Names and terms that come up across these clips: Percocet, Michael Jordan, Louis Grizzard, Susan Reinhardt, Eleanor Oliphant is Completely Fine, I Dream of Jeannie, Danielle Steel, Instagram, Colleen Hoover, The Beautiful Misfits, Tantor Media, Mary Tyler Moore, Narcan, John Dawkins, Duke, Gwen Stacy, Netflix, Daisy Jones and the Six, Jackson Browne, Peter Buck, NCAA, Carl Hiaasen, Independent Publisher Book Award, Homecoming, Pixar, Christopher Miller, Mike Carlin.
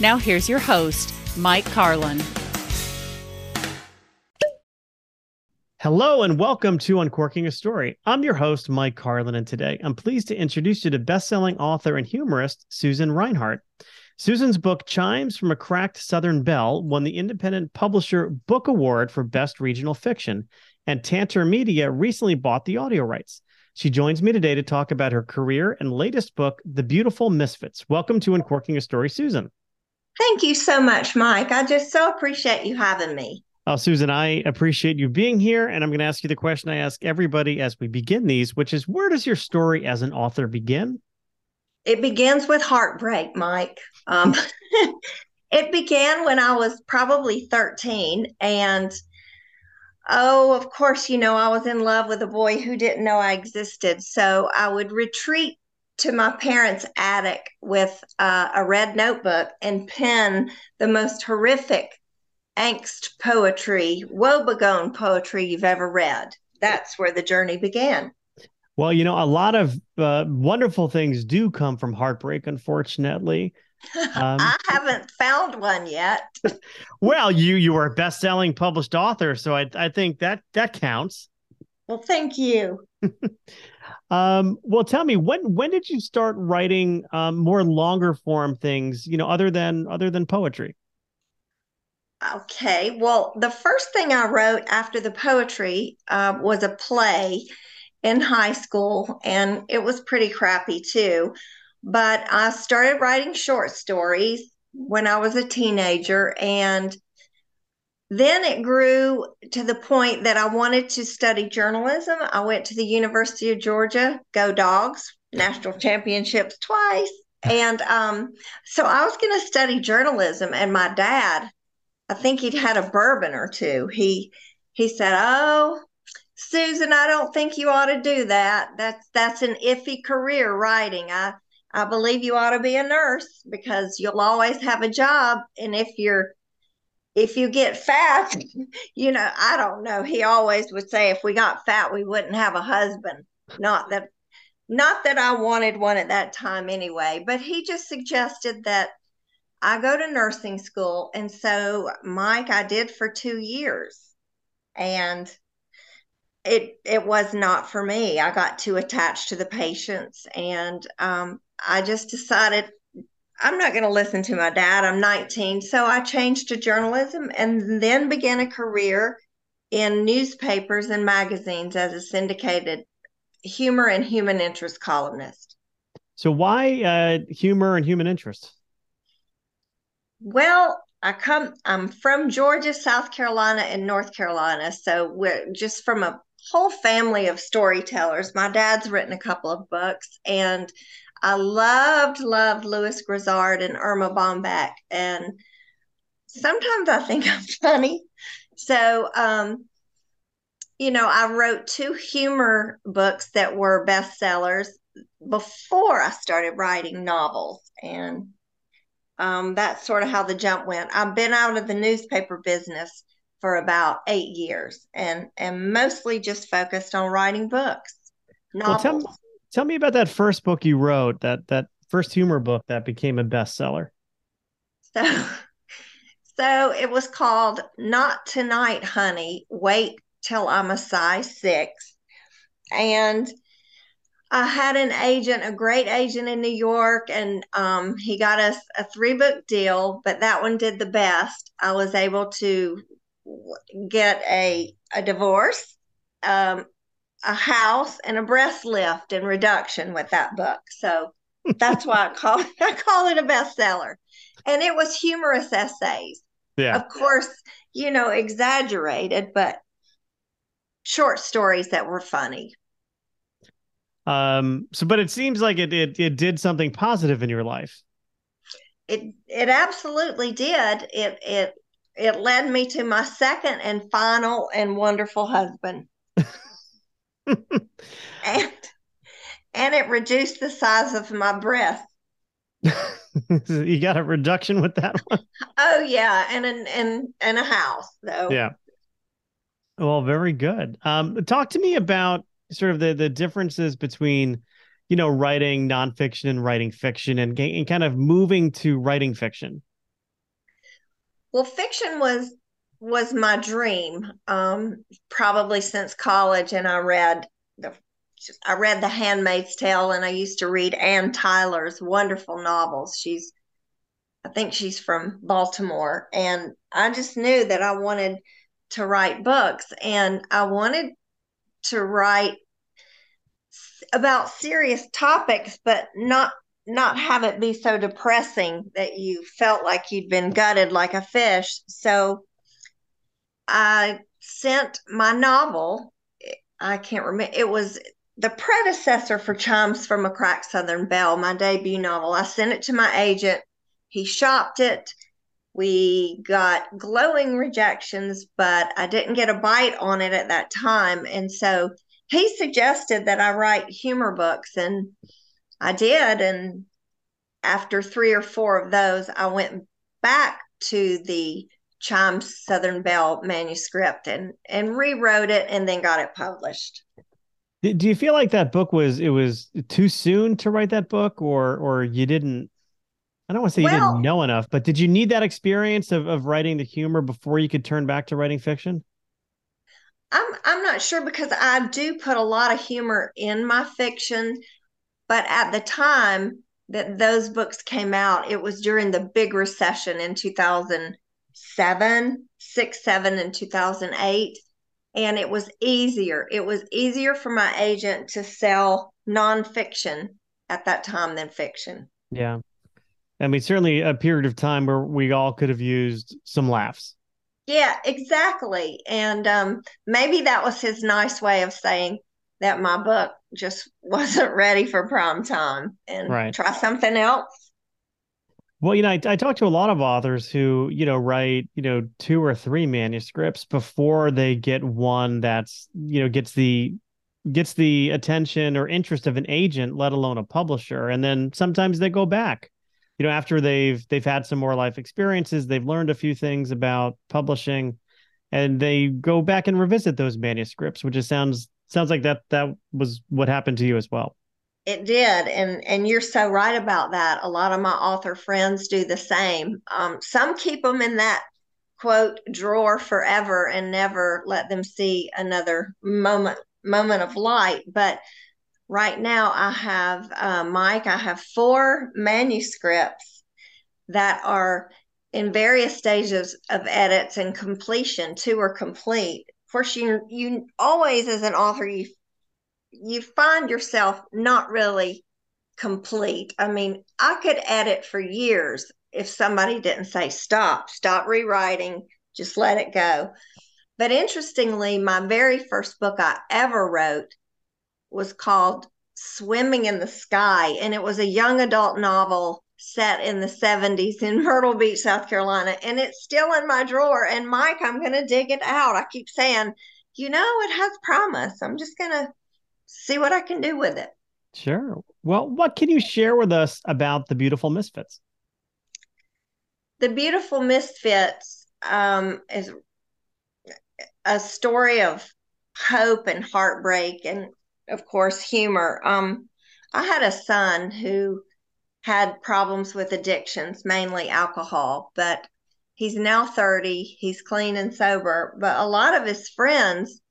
Now here's your host, Mike Carlin. Hello and welcome to Uncorking a Story. I'm your host, Mike Carlin, and today I'm pleased to introduce you to best-selling author and humorist Susan Reinhardt. Susan's book, Chimes from a Cracked Southern Belle, won the Independent Publisher Book Award for Best Regional Fiction, and Tantor Media recently bought the audio rights. She joins me today to talk about her career and latest book, The Beautiful Misfits. Welcome to Uncorking a Story, Susan. Thank you so much, Mike. I just so appreciate you having me. Oh, Susan, I appreciate you being here, and I'm going to ask you the question I ask everybody as we begin these, which is, where does your story as an author begin? It begins with heartbreak, Mike. It began when I was probably 13. And, of course, I was in love with a boy who didn't know I existed. So I would retreat to my parents' attic with a red notebook and pen the most horrific angst poetry, woebegone poetry you've ever read. That's where the journey began. Well, a lot of wonderful things do come from heartbreak, unfortunately. I haven't found one yet. Well, you were a best-selling published author, so I think that counts. Well, thank you. Well, tell me, when did you start writing more longer form things, other than poetry? Okay. Well, the first thing I wrote after the poetry was a play in high school, and it was pretty crappy too. But I started writing short stories when I was a teenager, and then it grew to the point that I wanted to study journalism. I went to the University of Georgia, go Dogs, national championships twice. And so I was going to study journalism. And my dad, I think he'd had a bourbon or two. He said, "Oh, Susan, I don't think you ought to do that. That's an iffy career, writing. I believe you ought to be a nurse because you'll always have a job. And if you get fat, I don't know." He always would say, if we got fat, we wouldn't have a husband. Not that I wanted one at that time anyway, but he just suggested that I go to nursing school. And so, Mike, I did for 2 years, and it was not for me. I got too attached to the patients, and I just decided I'm not going to listen to my dad. I'm 19. So I changed to journalism and then began a career in newspapers and magazines as a syndicated humor and human interest columnist. So why humor and human interest? Well, I'm from Georgia, South Carolina, and North Carolina. So we're just from a whole family of storytellers. My dad's written a couple of books, and I loved Louis Grizzard and Irma Bomback. And sometimes I think I'm funny. So, I wrote 2 humor books that were bestsellers before I started writing novels. And that's sort of how the jump went. I've been out of the newspaper business for about 8 years and mostly just focused on writing books, novels. Well, Tell me about that first book you wrote, that first humor book that became a bestseller. So So it was called Not Tonight, Honey, Wait Till I'm a Size Six. And I had an agent, a great agent in New York, and he got us a 3-book deal, but that one did the best. I was able to get a divorce, a house, and a breast lift and reduction with that book. So that's why I call it a bestseller. And it was humorous essays. Yeah. Of course, you know, exaggerated, but short stories that were funny. But it seems like it did something positive in your life. It absolutely did. It led me to my second and final and wonderful husband. and it reduced the size of my breasts. You got a reduction with that one? Oh yeah, and a house though. Yeah. Well, very good. Talk to me about sort of the differences between, you know, writing nonfiction and writing fiction and kind of moving to writing fiction. Well, fiction was my dream, probably since college. And I read The Handmaid's Tale, and I used to read Ann Tyler's wonderful novels. I think she's from Baltimore. And I just knew that I wanted to write books, and I wanted to write about serious topics, but not have it be so depressing that you felt like you'd been gutted like a fish. So I sent my novel. I can't remember. It was the predecessor for Chimes from a Cracked Southern Belle, my debut novel. I sent it to my agent. He shopped it. We got glowing rejections, but I didn't get a bite on it at that time. And so he suggested that I write humor books, and I did. And after 3 or 4 of those, I went back to the Chimes Southern Belle manuscript and rewrote it, and then got it published. Do you feel like that book was too soon to write that book, or you didn't? I don't want to say you didn't know enough, but did you need that experience of writing the humor before you could turn back to writing fiction? I'm not sure, because I do put a lot of humor in my fiction, but at the time that those books came out, it was during the big recession in 2007 and 2008. And it was easier. It was easier for my agent to sell nonfiction at that time than fiction. Yeah. I mean, certainly a period of time where we all could have used some laughs. Yeah, exactly. And maybe that was his nice way of saying that my book just wasn't ready for prime time, and right. Try something else. Well, you know, I talk to a lot of authors who, you know, write, you know, 2 or 3 manuscripts before they get one that's, you know, gets the attention or interest of an agent, let alone a publisher. And then sometimes they go back. You know, after they've had some more life experiences, they've learned a few things about publishing, and they go back and revisit those manuscripts, which sounds like that was what happened to you as well. It did. And you're so right about that. A lot of my author friends do the same. Some keep them in that, quote, drawer forever and never let them see another moment of light. But right now, I have, Mike, I have 4 manuscripts that are in various stages of edits and completion. 2 are complete. Of course, you always, as an author, you find yourself not really complete. I mean, I could edit for years if somebody didn't say, stop rewriting, just let it go. But interestingly, my very first book I ever wrote was called Swimming in the Sky, and it was a young adult novel set in the 70s in Myrtle Beach, South Carolina, and it's still in my drawer. And Mike, I'm going to dig it out. I keep saying, you know, it has promise. I'm just going to see what I can do with it. Sure. Well, what can you share with us about The Beautiful Misfits? The Beautiful Misfits is a story of hope and heartbreak and, of course, humor. I had a son who had problems with addictions, mainly alcohol, but He's now 30. He's clean and sober. But a lot of his friends,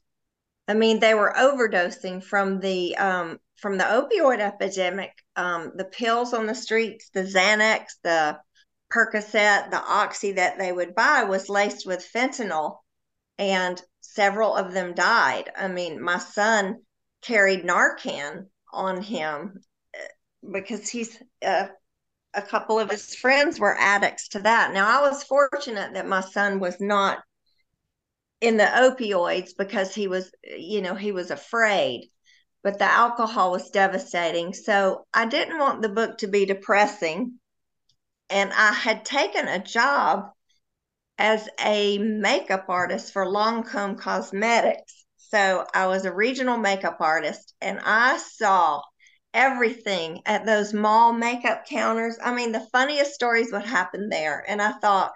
I mean, they were overdosing from the opioid epidemic, the pills on the streets, the Xanax, the Percocet, the Oxy that they would buy was laced with fentanyl, and several of them died. I mean, my son carried Narcan on him because he's a couple of his friends were addicts to that. Now, I was fortunate that my son was not in the opioids because he was, you know, he was afraid. But the alcohol was devastating. So I didn't want the book to be depressing. And I had taken a job as a makeup artist for Lancôme Cosmetics. So I was a regional makeup artist, and I saw everything at those mall makeup counters. I mean, the funniest stories would happen there. And I thought,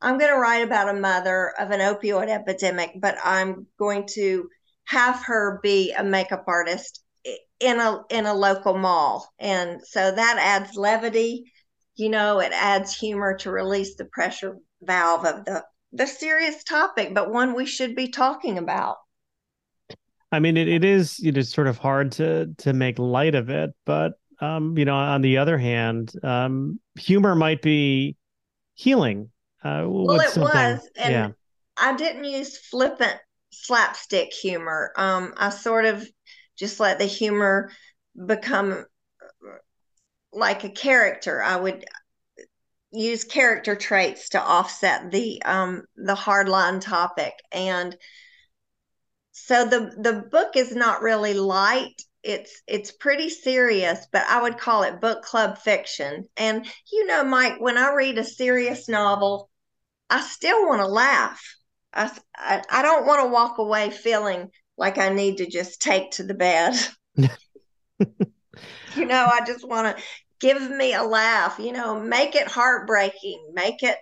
I'm going to write about a mother of an opioid epidemic, but I'm going to have her be a makeup artist in a local mall. And so that adds levity, you know, it adds humor to release the pressure valve of the serious topic, but one we should be talking about. I mean, it is sort of hard to make light of it, but, you know, on the other hand, humor might be healing. Well, it was, and yeah. I didn't use flippant slapstick humor. I sort of just let the humor become like a character. I would use character traits to offset the hardline topic. And so the book is not really light. It's pretty serious, but I would call it book club fiction. And, you know, Mike, when I read a serious novel, I still want to laugh. I don't want to walk away feeling like I need to just take to the bed. You know, I just want to give me a laugh, you know, make it heartbreaking, make it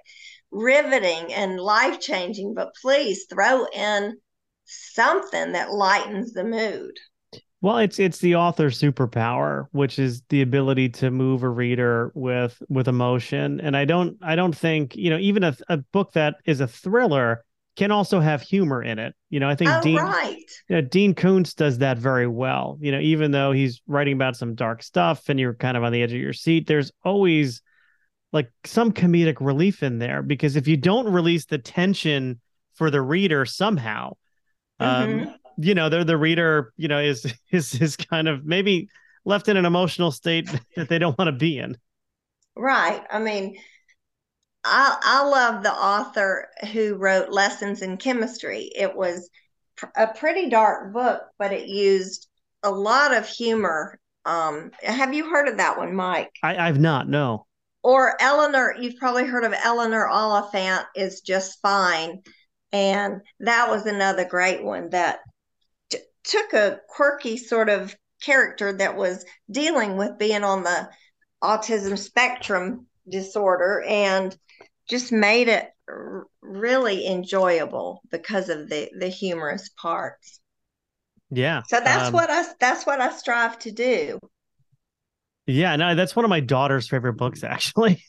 riveting and life-changing, but please throw in something that lightens the mood. Well, it's the author's superpower, which is the ability to move a reader with emotion. And I don't think, you know, even a book that is a thriller can also have humor in it. You know, I think Dean Koontz does that very well. You know, even though he's writing about some dark stuff and you're kind of on the edge of your seat, there's always like some comedic relief in there, because if you don't release the tension for the reader somehow, you know, the reader, you know, is kind of maybe left in an emotional state that they don't want to be in. Right. I mean, I love the author who wrote Lessons in Chemistry. It was a pretty dark book, but it used a lot of humor. Have you heard of that one, Mike? I've not, no. Or Eleanor, you've probably heard of Eleanor Oliphant is Just Fine. And that was another great one that took a quirky sort of character that was dealing with being on the autism spectrum disorder and just made it really enjoyable because of the humorous parts. Yeah. So that's what I strive to do. Yeah, no, that's one of my daughter's favorite books, actually.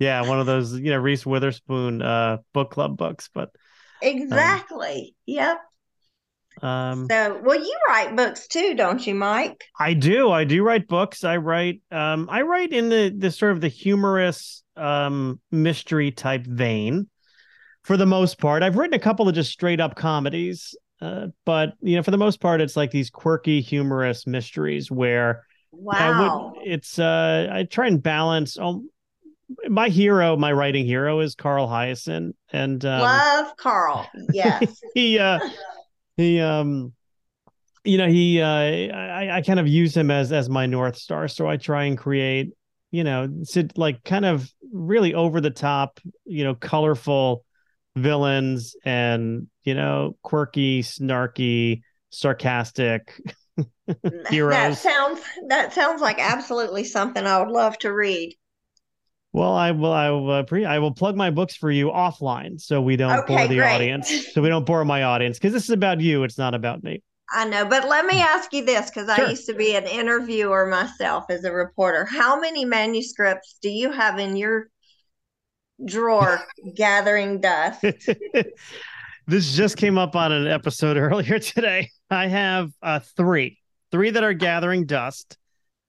Yeah, one of those, you know, Reese Witherspoon book club books, but exactly. Yep. So, well, you write books too, don't you, Mike? I do write books. I write in the sort of the humorous mystery type vein for the most part. I've written a couple of just straight up comedies, but you know, for the most part, it's like these quirky, humorous mysteries where I try and balance. My writing hero is Carl Hiaasen, and love Carl. Yes, I kind of use him as my North Star. So I try and create, you know, like kind of really over the top, you know, colorful villains and, you know, quirky, snarky, sarcastic heroes. That sounds like absolutely something I would love to read. Well, I will plug my books for you offline, so we don't bore my audience, because this is about you. It's not about me. I know, but let me ask you this, because I used to be an interviewer myself as a reporter. How many manuscripts do you have in your drawer gathering dust. This just came up on an episode earlier today. I have three that are gathering dust.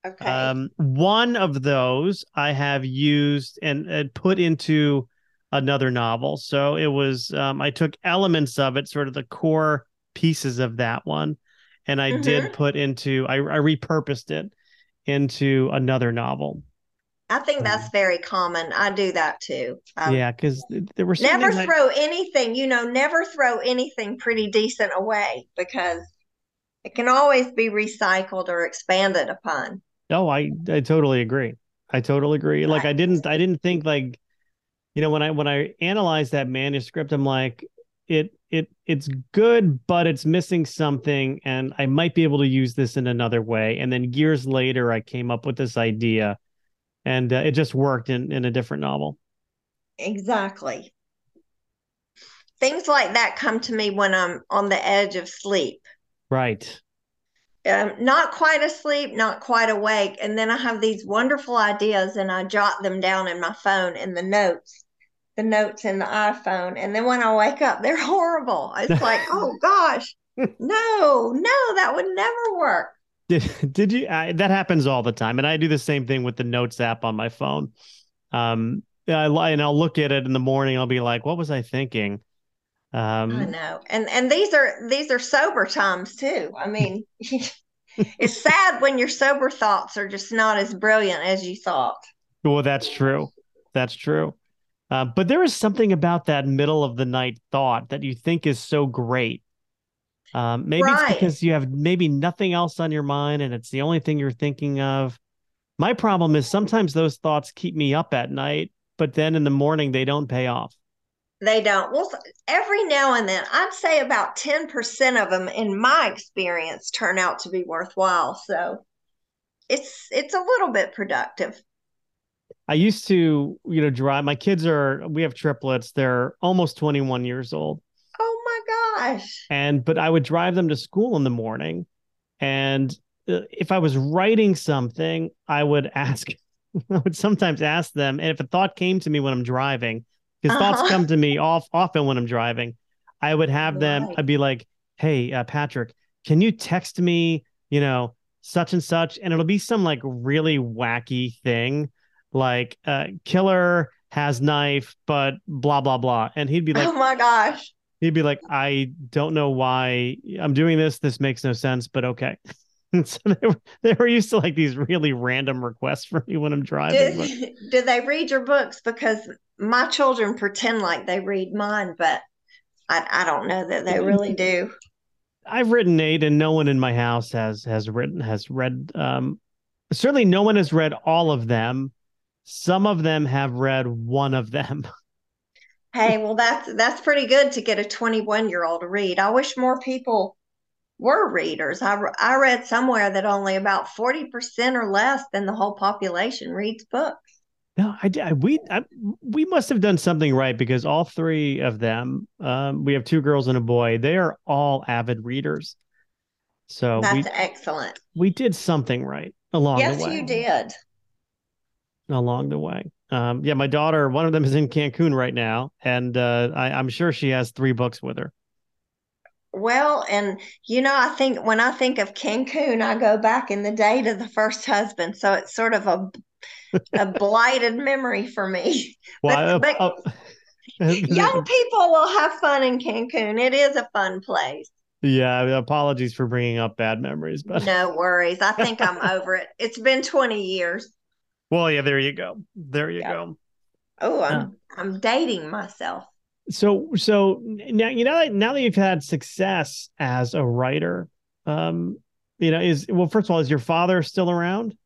Okay. One of those I have used and put into another novel. So it was, I took elements of it, sort of the core pieces of that one. And I did put into, I repurposed it into another novel. I think that's very common. I do that too. Yeah, because there were never throw anything, never throw anything pretty decent away, because it can always be recycled or expanded upon. No, I totally agree. Right. Like I didn't think like, when I analyzed that manuscript, I'm like, it's good, but it's missing something, and I might be able to use this in another way. And then years later, I came up with this idea. And it just worked in a different novel. Exactly. Things like that come to me when I'm on the edge of sleep. Right. Not quite asleep, not quite awake. And then I have these wonderful ideas and I jot them down in my phone in the notes in the iPhone. And then when I wake up, they're horrible. It's like, oh gosh, no, that would never work. Did you? That happens all the time. And I do the same thing with the notes app on my phone. I'll look at it in the morning. I'll be like, what was I thinking? I know. And these are sober times too. I mean, it's sad when your sober thoughts are just not as brilliant as you thought. Well, that's true. But there is something about that middle of the night thought that you think is so great. Maybe it's because you have maybe nothing else on your mind and it's the only thing you're thinking of. My problem is sometimes those thoughts keep me up at night, but then in the morning they don't pay off. They don't. Well, every now and then, I'd say about 10% of them in my experience turn out to be worthwhile. So it's a little bit productive. I used to, drive. My kids we have triplets. They're almost 21 years old. But I would drive them to school in the morning, and if I was writing something, I would sometimes ask them, and if a thought came to me when I'm driving, because thoughts come to me often when I'm driving, I would have them. I'd be like, "Hey, Patrick, can you text me, such and such?" And it'll be some like really wacky thing, like killer has knife, but blah blah blah, and he'd be like, "Oh my gosh." He'd be like, I don't know why I'm doing this. This makes no sense, but okay. And so they were used to like these really random requests for me when I'm driving. Do they read your books? Because my children pretend like they read mine, but I don't know that they really do. I've written 8, and no one in my house has read. Certainly no one has read all of them. Some of them have read one of them. Hey, well, that's pretty good to get a 21-year-old to read. I wish more people were readers. I read somewhere that only about 40% or less than the whole population reads books. No, we must have done something right, because all three of them, we have 2 girls and a boy. They are all avid readers. So that's excellent. We did something right along the way. Yes, you did. Along the way. Yeah, my daughter, one of them is in Cancun right now, and I'm sure she has 3 books with her. Well, and, I think when I think of Cancun, I go back in the day to the first husband. So it's sort of a blighted memory for me. Well, but young people will have fun in Cancun. It is a fun place. Yeah, apologies for bringing up bad memories. But no worries. I think I'm over it. It's been 20 years. Well, yeah, there you go. There you go. Oh, I'm dating myself. So now, now that you've had success as a writer, first of all, is your father still around?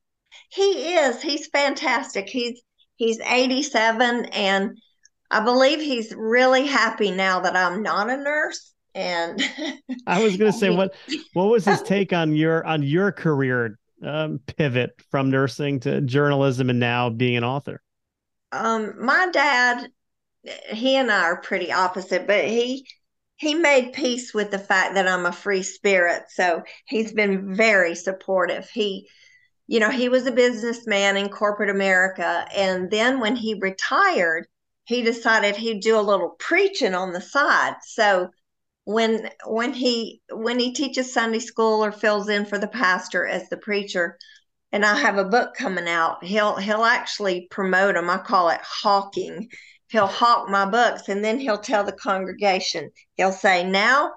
He is. He's fantastic. He's 87, and I believe he's really happy now that I'm not a nurse. And I was going to say, what was his take on your career pivot from nursing to journalism and now being an author? My dad, he and I are pretty opposite, but he made peace with the fact that I'm a free spirit. So he's been very supportive. He was a businessman in corporate America. And then when he retired, he decided he'd do a little preaching on the side. So when he teaches Sunday school or fills in for the pastor as the preacher, and I have a book coming out, he'll actually promote them. I call it hawking. He'll hawk my books, and then he'll tell the congregation. He'll say, now,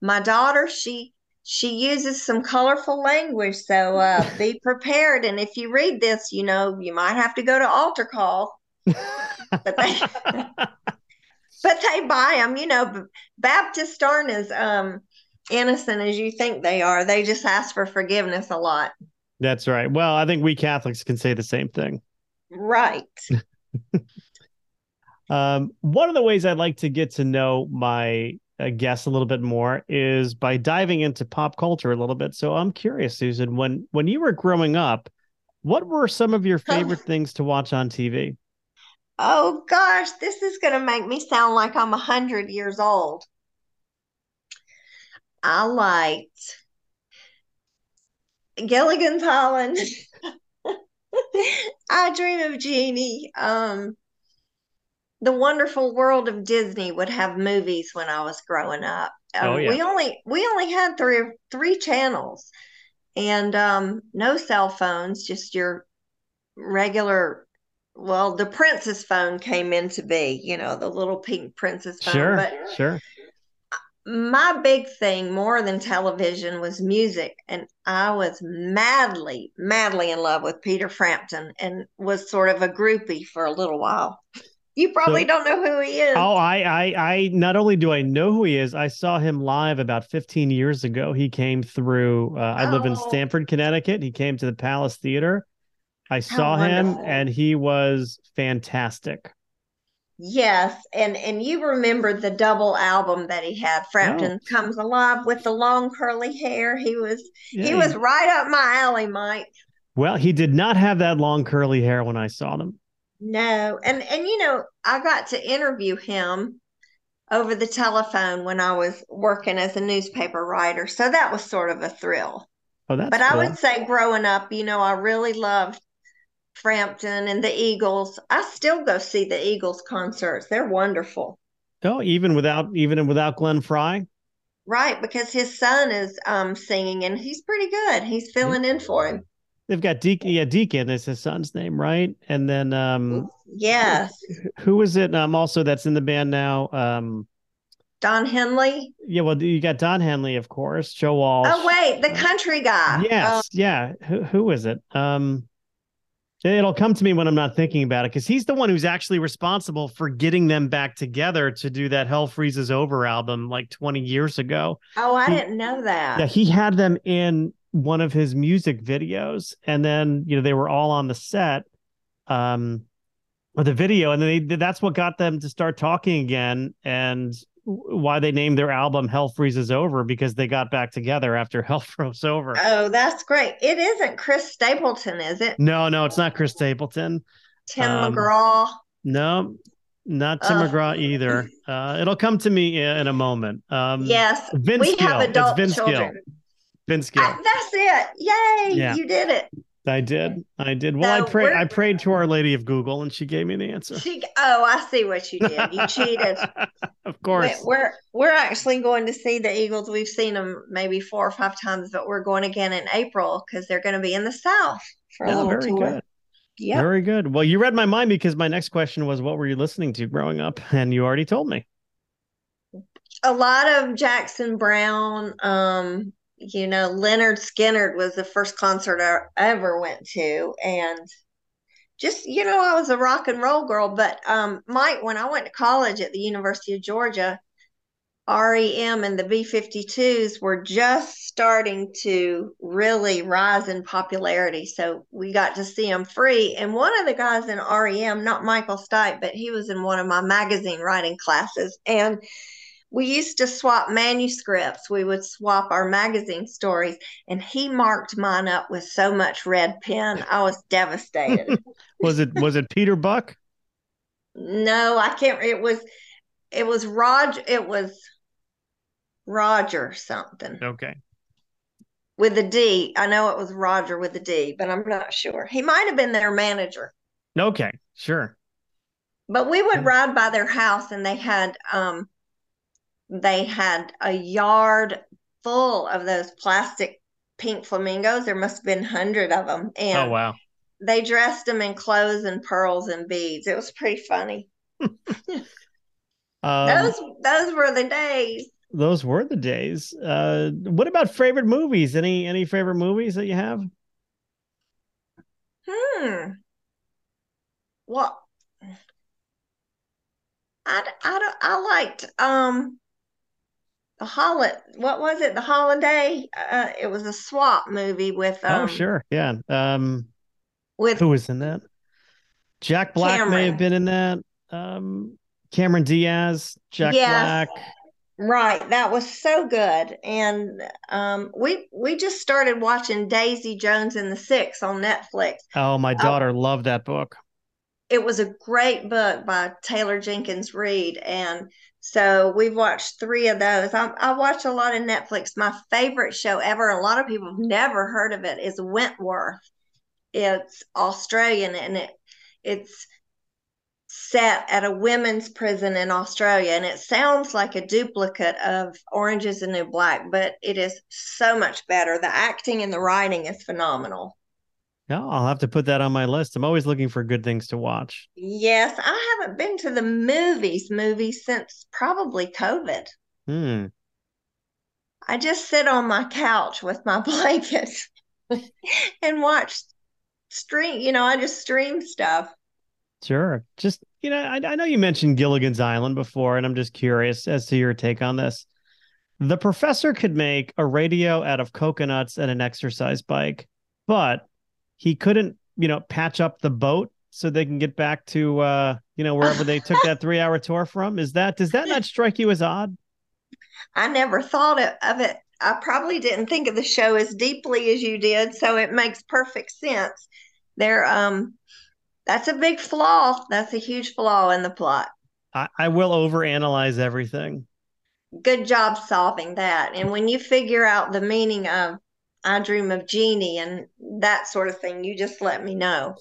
my daughter, she uses some colorful language, so be prepared. And if you read this, you know, you might have to go to altar call. But they buy them, you know. Baptists aren't as innocent as you think they are. They just ask for forgiveness a lot. That's right. Well, I think we Catholics can say the same thing. Right. One of the ways I'd like to get to know my guests a little bit more is by diving into pop culture a little bit. So I'm curious, Susan, when you were growing up, what were some of your favorite things to watch on TV? Oh, gosh, this is going to make me sound like I'm 100 years old. I liked Gilligan's Island. I Dream of Jeannie. The Wonderful World of Disney would have movies when I was growing up. We only had three channels, and no cell phones, just your regular. Well, the princess phone came into be, you know, the little pink princess phone. Sure, but sure. My big thing, more than television, was music. And I was madly, madly in love with Peter Frampton and was sort of a groupie for a little while. You probably don't know who he is. Oh, I not only do I know who he is, I saw him live about 15 years ago. He came through, I live in Stamford, Connecticut. He came to the Palace Theater. I saw him, and he was fantastic. Yes, and you remember the double album that he had, Frampton Comes Alive, with the long curly hair. He was right up my alley, Mike. Well, he did not have that long curly hair when I saw him. No, and you know, I got to interview him over the telephone when I was working as a newspaper writer, so that was sort of a thrill. Oh, that's cool. I would say growing up, you know, I really loved Frampton and the Eagles. I still go see the Eagles concerts. They're wonderful. Oh, even without Glenn Frey? Right, because his son is singing, and he's pretty good. He's filling in for him. They've got Deacon is his son's name, right? And then yes. Who is it also that's in the band now? Don Henley? Yeah, well, you got Don Henley, of course. Joe Walsh. Oh, wait, the country guy. Yes, yeah. Who is it? It'll come to me when I'm not thinking about it, because he's the one who's actually responsible for getting them back together to do that Hell Freezes Over album like 20 years ago. Oh, I didn't know that. Yeah, he had them in one of his music videos, and then, you know, they were all on the set with the video, and then that's what got them to start talking again, and why they named their album Hell Freezes Over, because they got back together after Hell Froze Over. Oh, that's great. It isn't Chris Stapleton, is it? No, it's not Chris Stapleton. Tim McGraw. No, not Tim McGraw either. It'll come to me in a moment. Yes, Vince Gill. That's it. Yay, yeah. You did it. I did. Well, so I prayed to Our Lady of Google, and she gave me the answer. I see what you did. You cheated. Of course. We're actually going to see the Eagles. We've seen them maybe 4 or 5 times, but we're going again in April because they're going to be in the South for a little tour. Very good. Yeah. Very good. Well, you read my mind, because my next question was, what were you listening to growing up? And you already told me. A lot of Jackson Browne. You know, Lynyrd Skynyrd was the first concert I ever went to. And just, you know, I was a rock and roll girl. But Mike, when I went to college at the University of Georgia, REM and the B-52s were just starting to really rise in popularity. So we got to see them free. And one of the guys in REM, not Michael Stipe, but he was in one of my magazine writing classes. And we used to swap manuscripts. We would swap our magazine stories, and he marked mine up with so much red pen. I was devastated. Was it Peter Buck? No, I can't. It was Roger. It was Roger something. Okay. With a D. I know it was Roger with a D, but I'm not sure. He might have been their manager. Okay, sure. But we would ride by their house, and they had a yard full of those plastic pink flamingos. There must have been 100 of them. And oh, wow. They dressed them in clothes and pearls and beads. It was pretty funny. Those were the days. Those were the days. What about favorite movies? Any favorite movies that you have? Well, I liked The Holiday? It was a swap movie with who was in that? Jack Black may have been in that. Cameron Diaz, Jack Black. Right. That was so good. And we just started watching Daisy Jones and the Six on Netflix. Oh, my daughter loved that book. It was a great book by Taylor Jenkins Reid. And so we've watched 3 of those. I watch a lot of Netflix. My favorite show ever, a lot of people have never heard of it, is Wentworth. It's Australian, and it's set at a women's prison in Australia, and it sounds like a duplicate of Orange is the New Black, but it is so much better. The acting and the writing is phenomenal. Yeah, I'll have to put that on my list. I'm always looking for good things to watch. Yes, I haven't been to the movies since probably COVID. I just sit on my couch with my blanket and watch stream. I just stream stuff. Sure. Just, I know you mentioned Gilligan's Island before, and I'm just curious as to your take on this. The professor could make a radio out of coconuts and an exercise bike, but he couldn't, patch up the boat so they can get back to, wherever they took that 3-hour tour from. Does that not strike you as odd? I never thought of it. I probably didn't think of the show as deeply as you did. So it makes perfect sense. That's a big flaw. That's a huge flaw in the plot. I will overanalyze everything. Good job solving that. And when you figure out the meaning of I Dream of Jeannie and that sort of thing, you just let me know.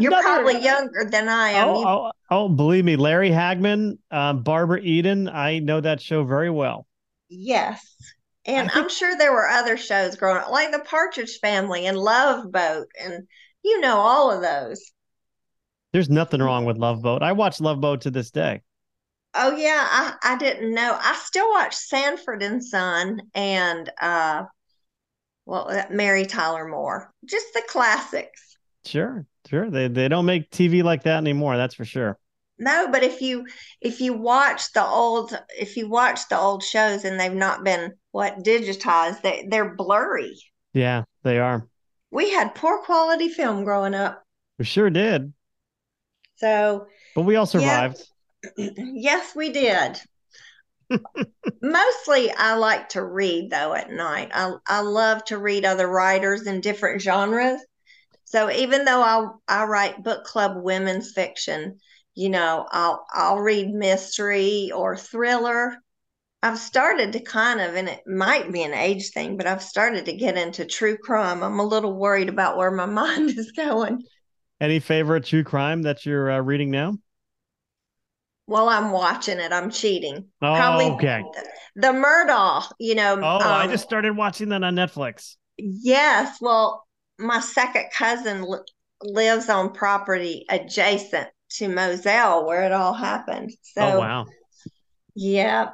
You're probably younger than I am. Oh, believe me, Larry Hagman, Barbara Eden, I know that show very well. Yes. And I'm sure there were other shows growing up, like The Partridge Family and Love Boat, and all of those. There's nothing wrong with Love Boat. I watch Love Boat to this day. Oh, yeah. I didn't know. I still watch Sanford and Son and Mary Tyler Moore. Just the classics. Sure. They don't make TV like that anymore. That's for sure. No, but if you watch the old shows and they've not been digitized, they're blurry. Yeah, they are. We had poor quality film growing up. We sure did. But we all survived. Yeah, yes, we did. Mostly I like to read, though, at night. I love to read other writers in different genres. So even though I write book club women's fiction, I'll read mystery or thriller. I've started to and it might be an age thing, but I've started to get into true crime. I'm a little worried about where my mind is going. Any favorite true crime that you're reading now? Well, I'm watching it. I'm cheating. Oh, probably okay. The Murdaugh, I just started watching that on Netflix. Yes. Well, my second cousin lives on property adjacent to Moselle where it all happened. So, oh, wow. Yeah.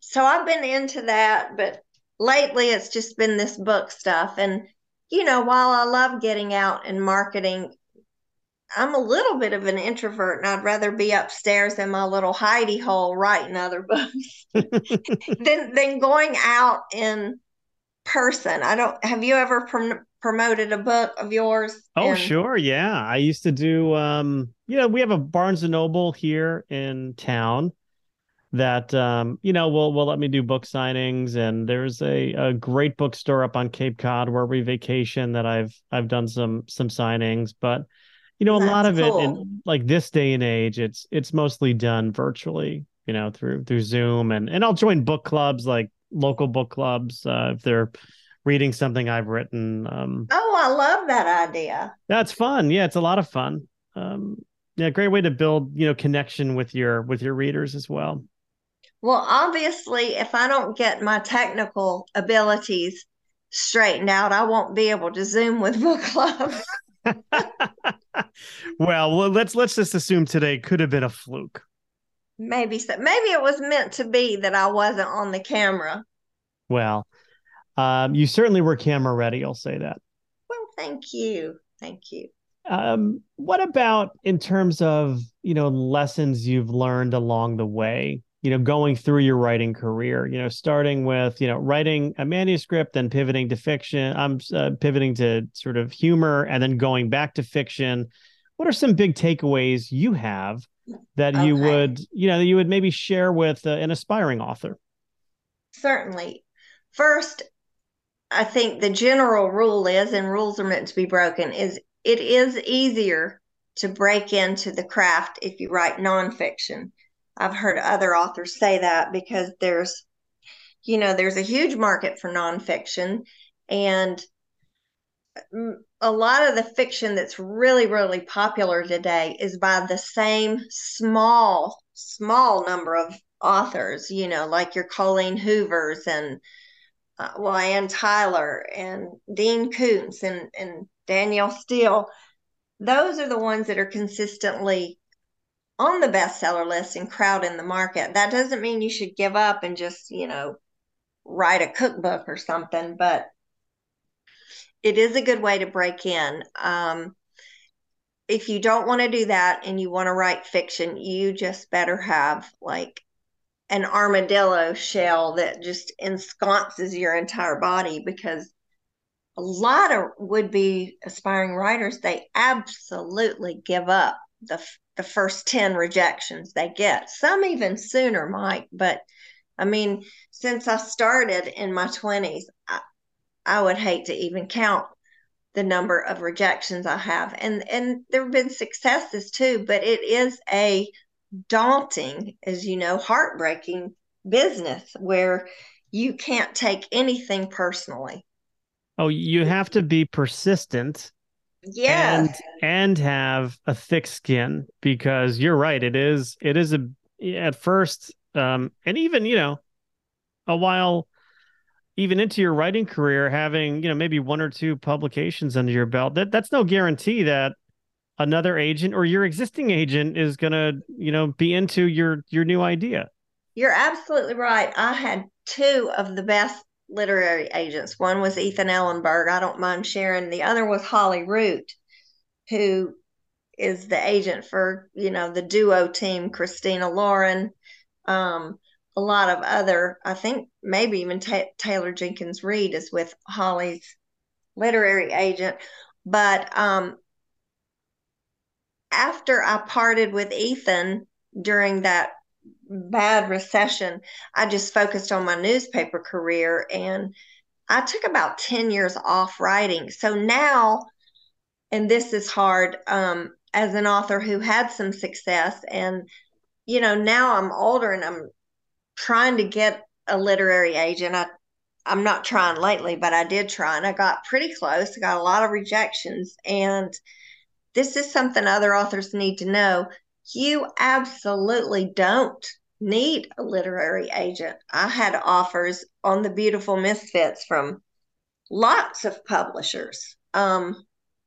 So I've been into that, but lately it's just been this book stuff. And, while I love getting out and marketing, I'm a little bit of an introvert, and I'd rather be upstairs in my little hidey hole writing other books than going out in person. Have you ever promoted a book of yours? Oh, sure. Yeah. I used to do, we have a Barnes and Noble here in town that, will let me do book signings. And there's a great bookstore up on Cape Cod where we vacation that I've done some signings, but a lot of cool. It in like this day and age, it's mostly done virtually, through Zoom, and I'll join book clubs, like local book clubs, if they're reading something I've written. Oh, I love that idea. That's fun. Yeah. It's a lot of fun. Yeah, great way to build, you know, connection with your readers as well. Well, obviously, if I don't get my technical abilities straightened out, I won't be able to Zoom with book club. Well, let's just assume today could have been a fluke. Maybe so. Maybe it was meant to be that I wasn't on the camera. Well, you certainly were camera ready. I'll say that. Well, thank you. Thank you. What about in terms of, you know, lessons you've learned along the way, you know, going through your writing career, you know, starting with, you know, writing a manuscript, then pivoting to fiction, pivoting to sort of humor, and then going back to fiction. What are some big takeaways you have that you would, you know, that you would maybe share with an aspiring author? Certainly. First, I think the general rule is, and rules are meant to be broken, is it is easier to break into the craft if you write nonfiction. I've heard other authors say that because there's, you know, there's a huge market for nonfiction, and a lot of the fiction that's really, really popular today is by the same small number of authors, you know, like your Colleen Hoovers and, Ann Tyler and Dean Koontz and Danielle Steele. Those are the ones that are consistently on the bestseller list and crowding the market. That doesn't mean you should give up and just, you know, write a cookbook or something, but it is a good way to break in. If you don't want to do that and you want to write fiction, you just better have like an armadillo shell that just ensconces your entire body, because a lot of would-be aspiring writers, they absolutely give up the first 10 rejections they get. Some even sooner, Mike. But I mean, since I started in my 20s, I would hate to even count the number of rejections I have. And there have been successes too, but it is a daunting, as you know, heartbreaking business where you can't take anything personally. Oh, you have to be persistent. Yes. And have a thick skin, because you're right. It is at first, and even, you know, a while, even into your writing career, having, you know, maybe one or two publications under your belt, that's no guarantee that another agent or your existing agent is going to, you know, be into your new idea. You're absolutely right. I had two of the best literary agents. One was Ethan Ellenberg, I don't mind sharing. The other was Holly Root, who is the agent for, you know, the duo team, Christina Lauren, a lot of other, I think maybe even Taylor Jenkins Reid is with Holly's literary agent. But, after I parted with Ethan during that bad recession, I just focused on my newspaper career, and I took about 10 years off writing. So now, and this is hard, as an author who had some success, and, you know, now I'm older and I'm trying to get a literary agent. I'm not trying lately, but I did try, and I got pretty close. I got a lot of rejections, and this is something other authors need to know. You absolutely don't need a literary agent. I had offers on The Beautiful Misfits from lots of publishers. And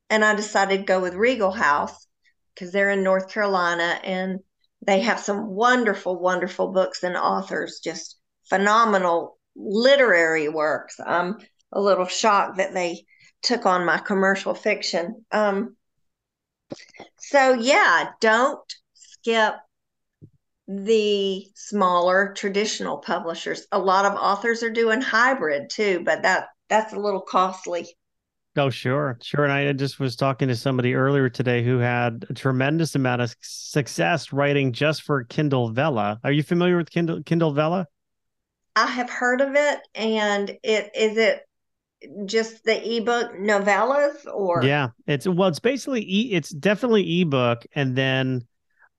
I decided to go with Regal House because they're in North Carolina, and they have some wonderful, wonderful books and authors, just phenomenal literary works. I'm a little shocked that they took on my commercial fiction. So yeah, don't skip the smaller traditional publishers. A lot of authors are doing hybrid too, but that's a little costly. Oh, sure. Sure. And I just was talking to somebody earlier today who had a tremendous amount of success writing just for Kindle Vella. Are you familiar with Kindle Vella? I have heard of it. And is it just the ebook novellas, or it's basically it's definitely ebook, and then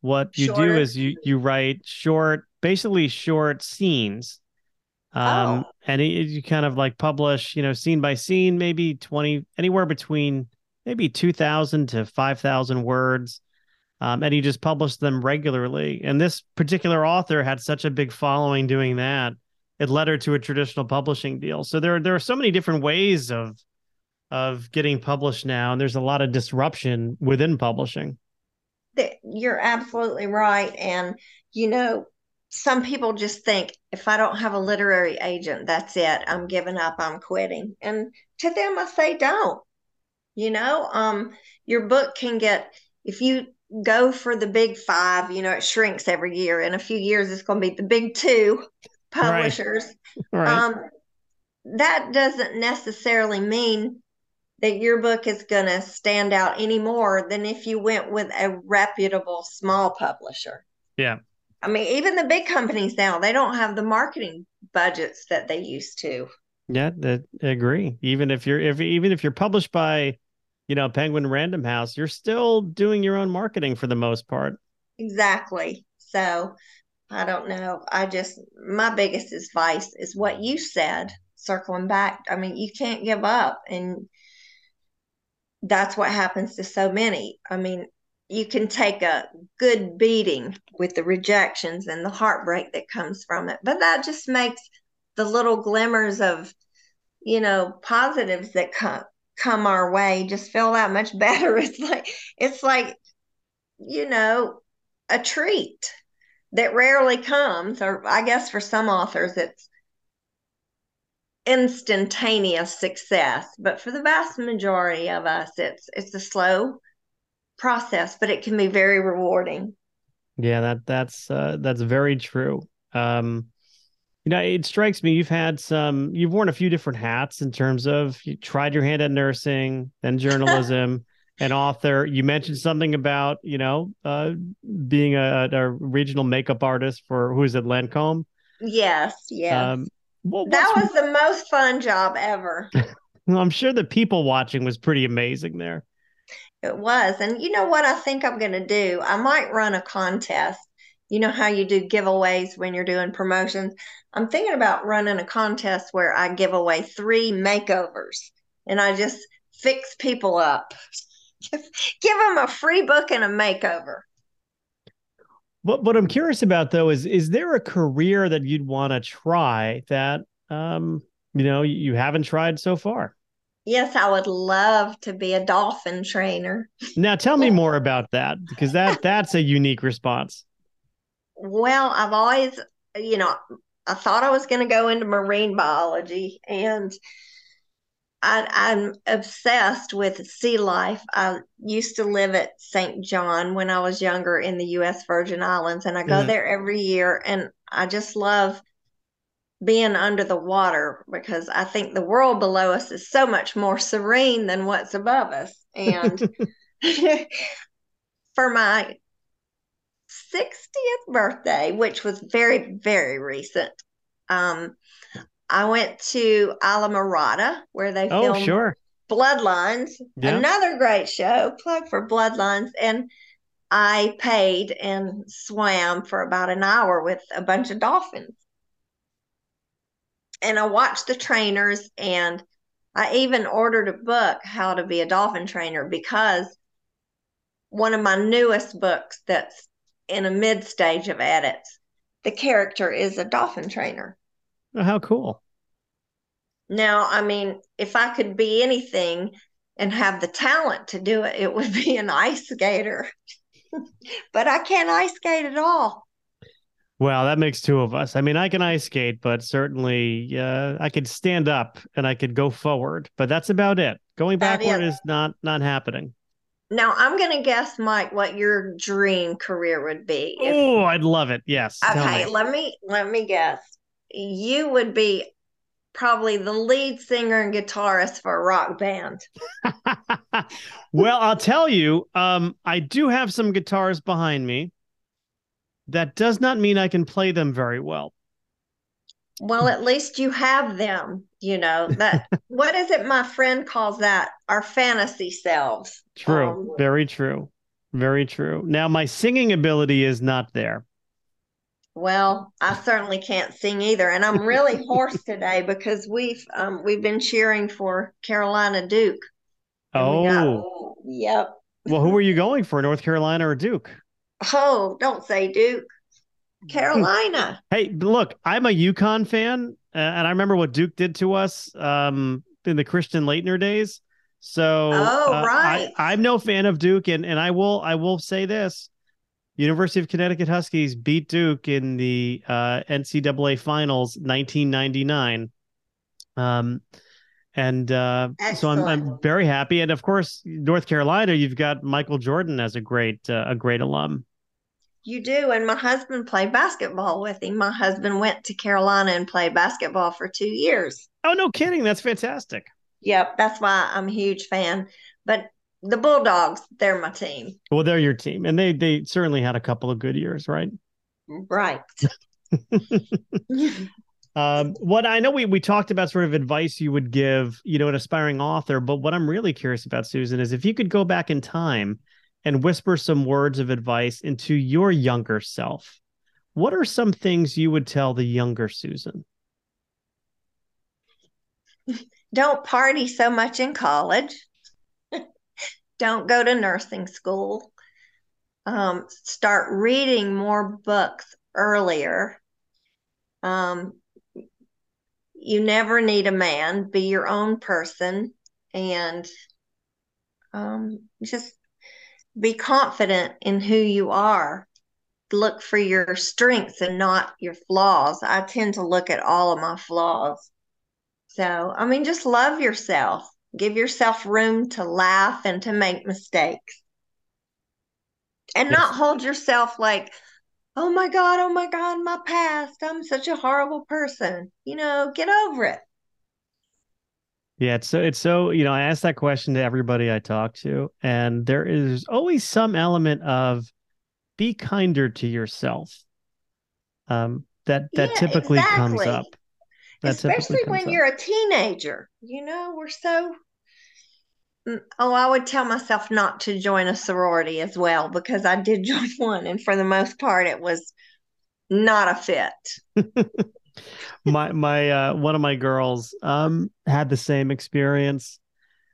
what you do is you write short scenes, and you kind of like publish, you know, scene by scene, maybe anywhere between maybe 2,000 to 5,000 words, And he just published them regularly. And this particular author had such a big following doing that, it led her to a traditional publishing deal. So there are so many different ways of getting published now. And there's a lot of disruption within publishing. You're absolutely right. And, you know, some people just think, if I don't have a literary agent, that's it. I'm giving up. I'm quitting. And to them, I say, don't. You know, your book can get, if you go for the big five, you know, it shrinks every year. In a few years, it's going to be the big two publishers. Right. Right. That doesn't necessarily mean that your book is going to stand out any more than if you went with a reputable small publisher. Yeah. I mean, even the big companies now, they don't have the marketing budgets that they used to. Yeah, I agree. Even if you're published by, you know, Penguin Random House, you're still doing your own marketing for the most part. Exactly. So I don't know. My biggest advice is what you said, circling back. I mean, you can't give up. And that's what happens to so many. I mean, you can take a good beating with the rejections and the heartbreak that comes from it. But that just makes the little glimmers of, you know, positives that come our way just feel that much better. It's like, you know, a treat that rarely comes, or I guess for some authors it's instantaneous success, but for the vast majority of us, it's a slow process, but it can be very rewarding. Yeah, that's very true. You know, it strikes me you've worn a few different hats in terms of you tried your hand at nursing, then journalism, and author. You mentioned something about, you know, being a regional makeup artist for Lancôme? Yes. That was the most fun job ever. Well, I'm sure the people watching was pretty amazing there. It was. And you know what I think I'm going to do? I might run a contest. You know how you do giveaways when you're doing promotions? I'm thinking about running a contest where I give away 3 makeovers and I just fix people up. Just give them a free book and a makeover. What I'm curious about, though, is there a career that you'd want to try that, you know, you haven't tried so far? Yes, I would love to be a dolphin trainer. Now, tell me more about that, because that's a unique response. Well, I've always, you know, I thought I was going to go into marine biology, and I'm obsessed with sea life. I used to live at St. John when I was younger in the U.S. Virgin Islands, and I go there every year, and I just love being under the water because I think the world below us is so much more serene than what's above us. And for my 60th birthday, which was very, very recent, I went to Isla Mirada where they filmed Bloodlines, another great show, plug for Bloodlines, and I paid and swam for about an hour with a bunch of dolphins. And I watched the trainers, and I even ordered a book, How to Be a Dolphin Trainer, because one of my newest books that's in a mid stage of edits, the character is a dolphin trainer. Oh, how cool. Now, I mean, if I could be anything and have the talent to do it, it would be an ice skater, but I can't ice skate at all. Well, that makes 2 of us. I mean, I can ice skate, but certainly I could stand up and I could go forward, but that's about it. Going backward is not happening. Now, I'm going to guess, Mike, what your dream career would be. Oh, I'd love it. Yes. Okay, let me guess. You would be probably the lead singer and guitarist for a rock band. Well, I'll tell you, I do have some guitars behind me. That does not mean I can play them very well. Well, at least you have them, you know, that what is it my friend calls that? Our fantasy selves. True. Very true. Very true. Now, my singing ability is not there. Well, I certainly can't sing either. And I'm really hoarse today because we've been cheering for Carolina Duke. Oh, yep. Well, who were you going for, North Carolina or Duke? Oh, don't say Duke. Carolina. Hey, look, I'm a UConn fan, and I remember what Duke did to us in the Christian Laettner days. So right. I'm no fan of Duke, and I will say this. University of Connecticut Huskies beat Duke in the NCAA Finals 1999. So I'm very happy. And of course, North Carolina, you've got Michael Jordan as a great alum. You do. And my husband played basketball with him. My husband went to Carolina and played basketball for 2 years. Oh, no kidding. That's fantastic. Yep. That's why I'm a huge fan. But the Bulldogs, they're my team. Well, they're your team. And they certainly had a couple of good years, right? Right. What I know we talked about sort of advice you would give, an aspiring author, but what I'm really curious about, Susan, is if you could go back in time and whisper some words of advice into your younger self, what are some things you would tell the younger Susan? Don't party so much in college. Don't go to nursing school. Start reading more books earlier. You never need a man. Be your own person, and just be confident in who you are. Look for your strengths and not your flaws. I tend to look at all of my flaws. So, just love yourself. Give yourself room to laugh and to make mistakes. And yes. Not hold yourself like, oh, my God, my past. I'm such a horrible person. Get over it. Yeah, it's so, I ask that question to everybody I talk to, and there is always some element of be kinder to yourself. That typically exactly. comes up. That especially when you're a teenager, we're so... Oh, I would tell myself not to join a sorority as well, because I did join one. And for the most part, it was not a fit. my one of my girls had the same experience.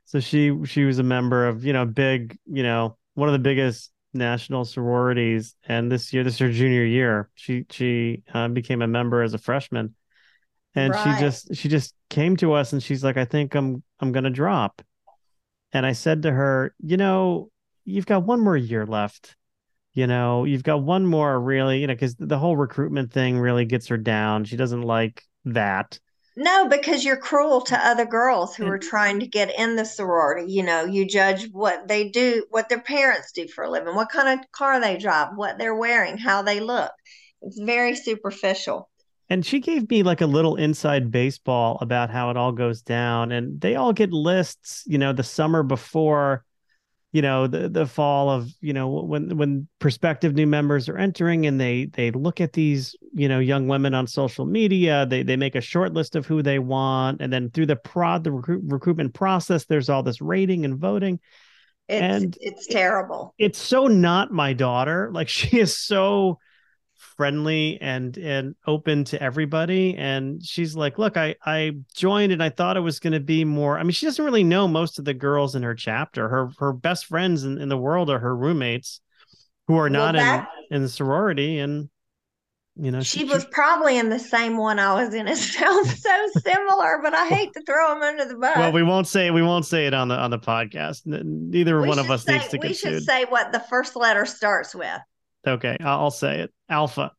So she was a member of, one of the biggest national sororities. And this is her junior year, she became a member as a freshman. And right. she just came to us and she's like, I think I'm going to drop. And I said to her, you've got one more year left. You've got one more really, because the whole recruitment thing really gets her down. She doesn't like that. No, because you're cruel to other girls who are trying to get in the sorority. You judge what they do, what their parents do for a living, what kind of car they drive, what they're wearing, how they look. It's very superficial. And she gave me like a little inside baseball about how it all goes down, and they all get lists, the summer before, the fall of, when prospective new members are entering, and they look at these, young women on social media, they make a short list of who they want. And then through the recruitment process, there's all this rating and voting. It's terrible. It's so not my daughter. Like, she is so friendly and open to everybody, and she's like, look, I joined and I thought it was going to be more. She doesn't really know most of the girls in her chapter. Her best friends in the world are her roommates who are not in the sorority, and she was probably in the same one I was in. It sounds so similar, but I hate to throw them under the bus. Well, we won't say it on the podcast. Neither one of us needs to get sued. We should say what the first letter starts with. Okay, I'll say it. Alpha.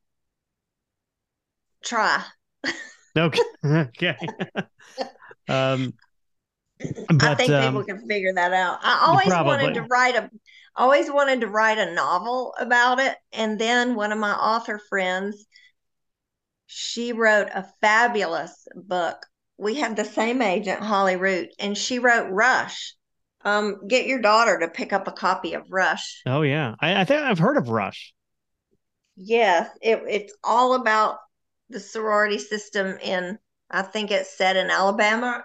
Try. Okay. I think people can figure that out. I always wanted to write a novel about it, and then one of my author friends, she wrote a fabulous book. We have the same agent, Holly Root, and she wrote Rush. Get your daughter to pick up a copy of Rush. Oh yeah, I think I've heard of Rush. Yes, it's all about the sorority system in, I think it's set in Alabama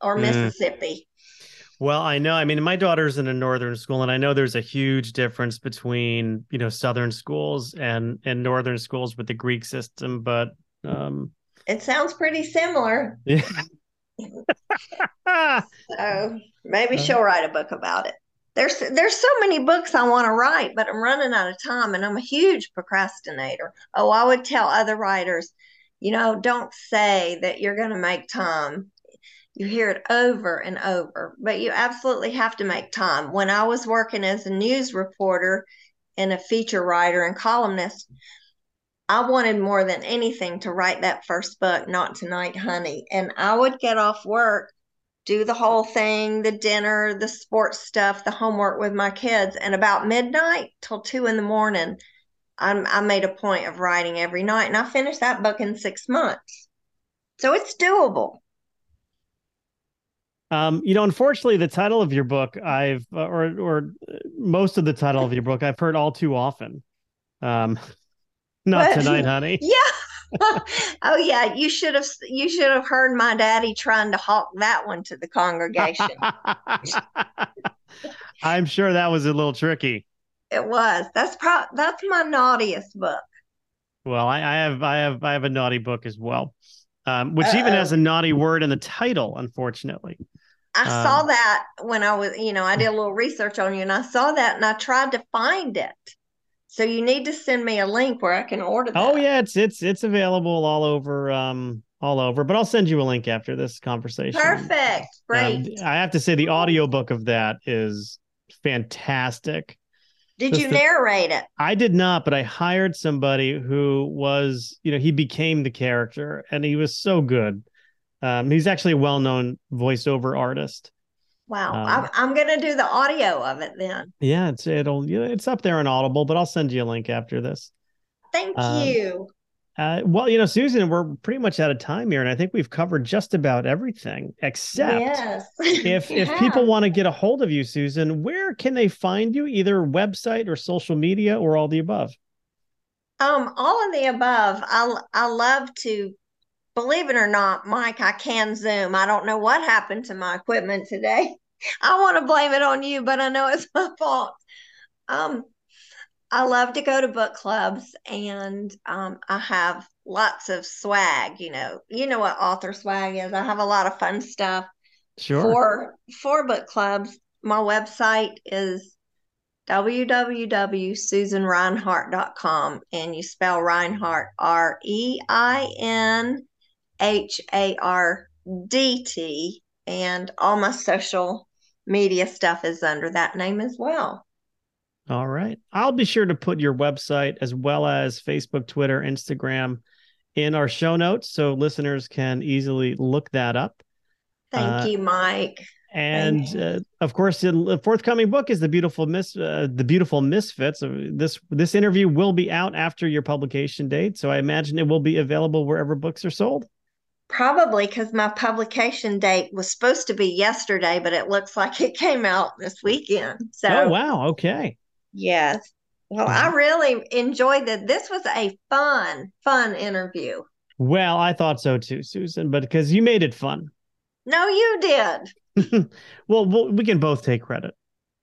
or Mississippi. Well, I know. My daughter's in a northern school, and I know there's a huge difference between southern schools and northern schools with the Greek system, but it sounds pretty similar. Yeah. So maybe she'll write a book about it. There's so many books I want to write, but I'm running out of time, and I'm a huge procrastinator. Oh, I would tell other writers, you know, don't say that you're going to make time. You hear it over and over, but you absolutely have to make time. When I was working as a news reporter and a feature writer and columnist, I wanted more than anything to write that first book, Not Tonight, Honey. And I would get off work, do the whole thing, the dinner, the sports stuff, the homework with my kids. And about midnight till 2 a.m, I made a point of writing every night. And I finished that book in 6 months. So it's doable. You know, unfortunately, the title of your book, or most of the title of your book, I've heard all too often. Not tonight, honey. Yeah. Oh yeah, you should have heard my daddy trying to hawk that one to the congregation. I'm sure that was a little tricky. It was. That's my naughtiest book. Well, I have a naughty book as well, which even has a naughty word in the title. Unfortunately, I saw that when I was, you know, I did a little research on you, and I saw that, and I tried to find it. So you need to send me a link where I can order that. Oh yeah, it's available all over. But I'll send you a link after this conversation. Perfect. Great. I have to say the audiobook of that is fantastic. Did you narrate it? I did not, but I hired somebody who was, you know, he became the character and he was so good. He's actually a well-known voiceover artist. Wow, I'm gonna do the audio of it then. Yeah, it's up there on Audible, but I'll send you a link after this. Thank you. Well, you know, Susan, we're pretty much out of time here, and I think we've covered just about everything except if people want to get a hold of you, Susan, where can they find you? Either website or social media or all the above. All of the above. I love to. Believe it or not, Mike, I can Zoom. I don't know what happened to my equipment today. I want to blame it on you, but I know it's my fault. I love to go to book clubs, and I have lots of swag. You know what author swag is. I have a lot of fun stuff. Sure. For book clubs, my website is www.susanreinhardt.com, and you spell Reinhardt REINHARDT, and all my social media stuff is under that name as well. All right. I'll be sure to put your website as well as Facebook, Twitter, Instagram in our show notes so listeners can easily look that up. Thank you, Mike. And of course, the forthcoming book is The Beautiful Misfits. This interview will be out after your publication date, so I imagine it will be available wherever books are sold. Probably, because my publication date was supposed to be yesterday, but it looks like it came out this weekend. So, oh wow, okay, yes. Well, I really enjoyed that. This was a fun interview. Well, I thought so too, Susan, but because you made it fun. No, you did. Well, we can both take credit.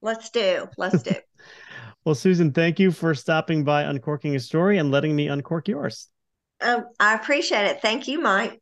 Let's do. Well, Susan, thank you for stopping by Uncorking a Story and letting me uncork yours. I appreciate it. Thank you, Mike.